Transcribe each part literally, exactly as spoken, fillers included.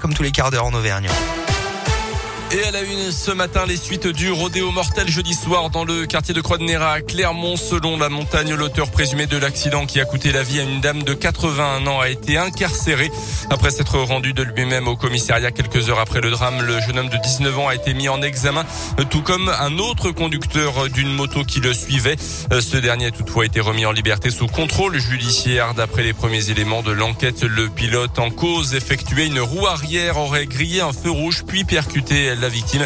Comme tous les quarts d'heure en Auvergne. Et à la une ce matin, les suites du rodéo mortel jeudi soir dans le quartier de Croix-de-Néra à Clermont. Selon La Montagne, l'auteur présumé de l'accident qui a coûté la vie à une dame de quatre-vingt-un ans a été incarcéré. Après s'être rendu de lui-même au commissariat quelques heures après le drame, le jeune homme de dix-neuf ans a été mis en examen, tout comme un autre conducteur d'une moto qui le suivait. Ce dernier a toutefois été remis en liberté sous contrôle judiciaire. D'après les premiers éléments de l'enquête, le pilote en cause effectuait une roue arrière, aurait grillé un feu rouge puis percuté la victime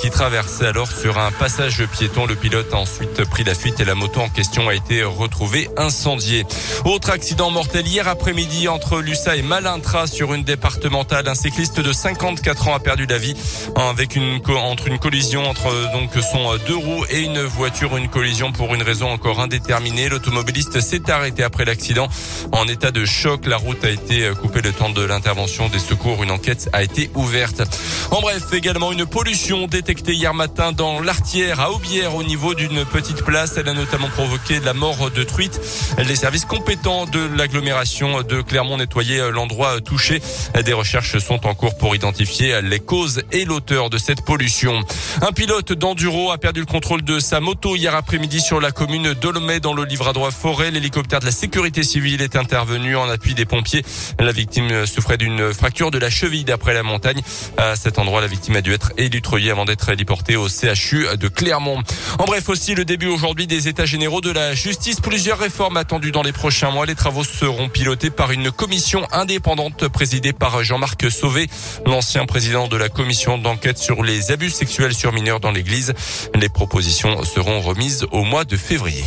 qui traversait alors sur un passage piéton. Le pilote a ensuite pris la fuite et la moto en question a été retrouvée incendiée. Autre accident mortel hier après-midi entre Lussat et Malintra sur une départementale. Un cycliste de cinquante-quatre ans a perdu la vie avec une, entre une collision entre donc son deux roues et une voiture. Une collision pour une raison encore indéterminée. L'automobiliste s'est arrêté après l'accident en état de choc. La route a été coupée le temps de l'intervention des secours. Une enquête a été ouverte. En bref, également une pollution détectée hier matin dans l'Artière à Aubière au niveau d'une petite place. Elle a notamment provoqué la mort de truites. Les services compétents de l'agglomération de Clermont nettoyaient l'endroit touché. Des recherches sont en cours pour identifier les causes et l'auteur de cette pollution. Un pilote d'enduro a perdu le contrôle de sa moto hier après-midi sur la commune d'Olmey dans le Livradois-Forêt. L'hélicoptère de la sécurité civile est intervenu en appui des pompiers. La victime souffrait d'une fracture de la cheville d'après La Montagne. À cet endroit, la victime a dû être et l'utreillé avant d'être héliporté au C H U de Clermont. En bref, aussi le début aujourd'hui des états généraux de la justice. Plusieurs réformes attendues dans les prochains mois. Les travaux seront pilotés par une commission indépendante présidée par Jean-Marc Sauvé, l'ancien président de la commission d'enquête sur les abus sexuels sur mineurs dans l'église. Les propositions seront remises au mois de février.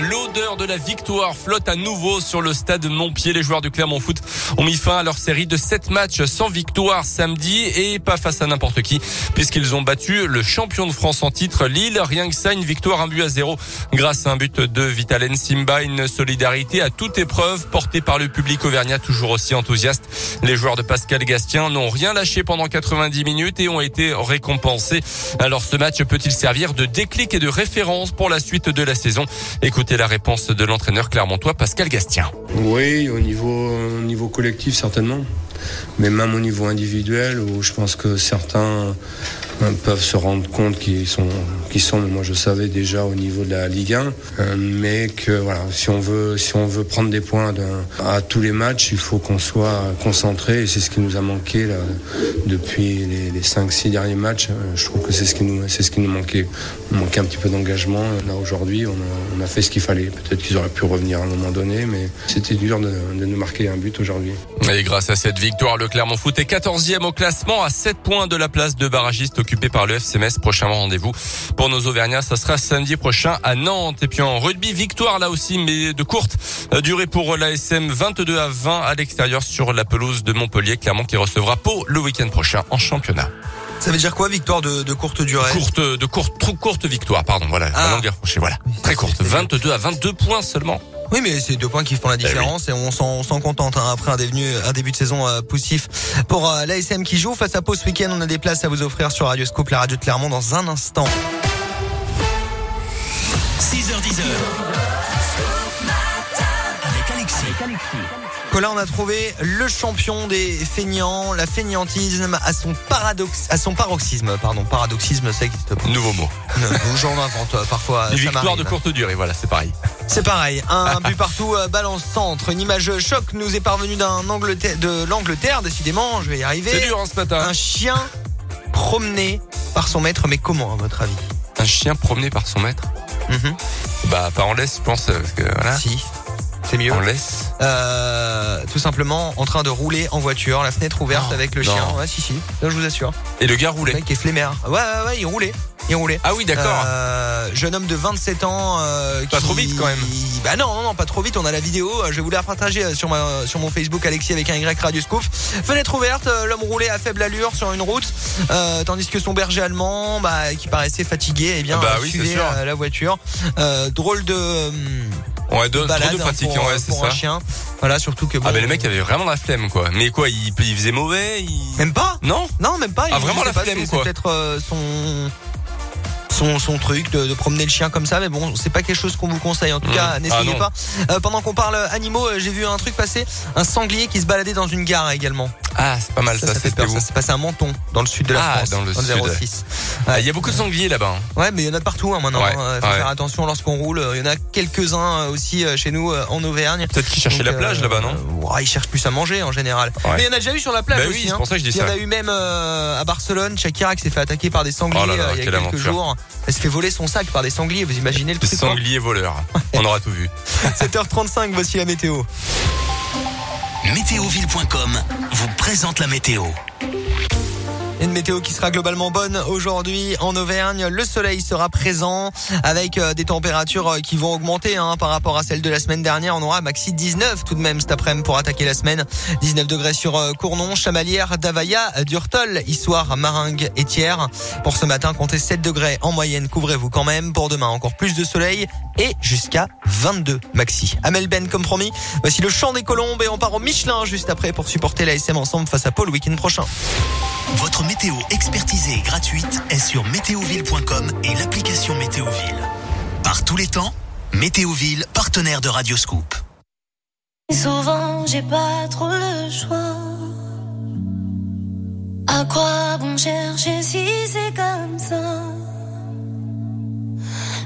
L'odeur de la victoire flotte à nouveau sur le stade Montpellier. Les joueurs du Clermont Foot ont mis fin à leur série de sept matchs sans victoire samedi, et pas face à n'importe qui puisqu'ils ont battu le champion de France en titre, Lille. Rien que ça, une victoire un but à zéro grâce à un but de Vitalen Simba. Une solidarité à toute épreuve portée par le public auvergnat toujours aussi enthousiaste. Les joueurs de Pascal Gastien n'ont rien lâché pendant quatre-vingt-dix minutes et ont été récompensés. Alors ce match peut-il servir de déclic et de référence pour la suite de la saison? Écoutez la réponse de l'entraîneur clermontois Pascal Gastien. Oui, au niveau, au niveau collectif certainement, mais même au niveau individuel où je pense que certains peuvent se rendre compte qu'ils sont, qu'ils sont mais moi je savais déjà au niveau de la Ligue un, mais que voilà, si on veut, si on veut prendre des points à tous les matchs, il faut qu'on soit concentré, et c'est ce qui nous a manqué là, depuis les, les cinq six derniers matchs. Je trouve que c'est ce qui nous, c'est ce qui nous manquait. On manquait un petit peu d'engagement. Là aujourd'hui, on a, on a fait ce qu'il fallait. Peut-être qu'ils auraient pu revenir à un moment donné, mais c'était dur de, de nous marquer un but aujourd'hui. Et grâce à cette victoire, le Clermont Foot est quatorzième au classement, à sept points de la place de barragiste occupée par le F C Metz. Prochainement rendez-vous pour nos Auvergnats, ça sera samedi prochain à Nantes. Et puis en rugby, victoire là aussi, mais de courte durée pour l'A S M, vingt-deux à vingt à l'extérieur sur la pelouse de Montpellier. Clermont qui recevra Pau le week-end prochain en championnat. Ça veut dire quoi, victoire de, de courte durée? Courte, de courte, trop courte victoire, pardon, voilà, ah. longueur prochaine, voilà. Très courte, vingt-deux à vingt-deux points seulement. Oui, mais c'est deux points qui font la différence, eh oui. Et on s'en, on s'en contente, hein, après un début, un début de saison euh, poussif pour euh, l'A S M qui joue face à Pau ce week-end. On a des places à vous offrir sur Radio Scoop, la radio de Clermont, dans un instant. six heures dix avec Alexis. Avec Alexis. Là, on a trouvé le champion des feignants, la feignantisme à son paradoxe, à son paroxysme. Pardon, paradoxisme, ça existe pas. Nouveau mot. J'en invente parfois. Une victoire m'arrive. De courte durée, voilà, c'est pareil. C'est pareil. Un but partout, balance centre. Une image choc nous est parvenue d'un Angleterre, de l'Angleterre, décidément. Je vais y arriver. C'est dur, hein, ce matin. Un chien promené par son maître, mais comment, à votre avis? Un chien promené par son maître? Mm-hmm. Bah, pas en laisse, je pense, parce que voilà. Si. C'est mieux. On laisse. Euh, tout simplement en train de rouler en voiture, la fenêtre ouverte, oh, avec le non. chien. Ouais, si, si. Là, je vous assure. Et le gars roulait. Le mec est flemmard. Ouais, ouais, ouais, il roulait. Il roulait. Ah oui, d'accord. Euh, jeune homme de vingt-sept ans. Euh, pas qui... trop vite, quand même. Bah non, non, non, pas trop vite. On a la vidéo. Je vais vous la partager sur, ma, sur mon Facebook, Alexis avec un Y, Radio Scoop. Fenêtre ouverte, l'homme roulait à faible allure sur une route, euh, tandis que son berger allemand, bah, qui paraissait fatigué, eh bien, bah, oui, suivait euh, la voiture. Euh, drôle de. Hum, Ouais, de, balade, trop de pratique, pour, ouais, c'est pour ça. Un chien. Voilà, surtout que bon, ah ben bah, le mec avait vraiment la flemme, quoi. Mais quoi, il, il faisait mauvais, il... Même pas. Non, non, même pas. Il ah, vraiment la pas, flemme, c'est, quoi. C'est peut-être euh, son. son, son truc de, de promener le chien comme ça, mais bon, c'est pas quelque chose qu'on vous conseille, en tout mmh. cas n'essayez ah, pas. Euh, pendant qu'on parle animaux, j'ai vu un truc passer, un sanglier qui se baladait dans une gare également. Ah, c'est pas mal ça, ça, ça, ça, fait ça s'est passé à Menton, dans le sud de la ah, France, dans le, dans le zéro six. Il ouais. y a beaucoup de sangliers là-bas. Hein. Ouais, mais il y en a de partout hein, maintenant, ouais. euh, faut ouais. faire attention lorsqu'on roule, il y en a quelques-uns aussi chez nous en Auvergne. Peut-être qu'ils cherchaient Donc, la plage euh, là-bas, non oh, ils cherchent plus à manger en général. Ouais. Mais il y en a déjà eu sur la plage bah aussi. Oui, c'est pour ça que je dis ça. Il y en a eu même euh, à Barcelone, Shakira qui s'est fait attaquer par des sangliers oh là là, il y a quelques aventure. jours. Elle se fait voler son sac par des sangliers, vous imaginez le truc. Des sangliers voleurs, on aura tout vu. sept heures trente-cinq, voici la météo. MétéoVille point com vous présente la météo. Une météo qui sera globalement bonne aujourd'hui en Auvergne. Le soleil sera présent avec des températures qui vont augmenter hein, par rapport à celles de la semaine dernière. On aura maxi dix-neuf tout de même cet après-midi pour attaquer la semaine. dix-neuf degrés sur Cournon, Chamalière, Davaya, Durtol, Issoir, Maringue et Thiers. Pour ce matin, comptez sept degrés en moyenne. Couvrez-vous quand même. Pour demain, encore plus de soleil et jusqu'à vingt-deux maxi. Amel Ben, comme promis, voici le chant des colombes et on part au Michelin juste après pour supporter la S M ensemble face à Pau le week-end prochain. Votre météo expertisée et gratuite est sur météoville point com et l'application MétéoVille. Par tous les temps, MétéoVille, partenaire de Radio Scoop. Souvent, j'ai pas trop le choix. À quoi bon chercher si c'est comme ça?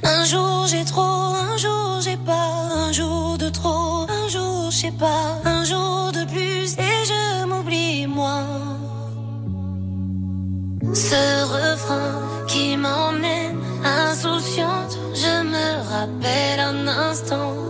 Un jour, j'ai trop, un jour, j'ai pas. Un jour de trop, un jour, je sais pas. Un jour de plus et je m'oublie, moi. Ce refrain qui m'emmène insouciante, je me rappelle un instant.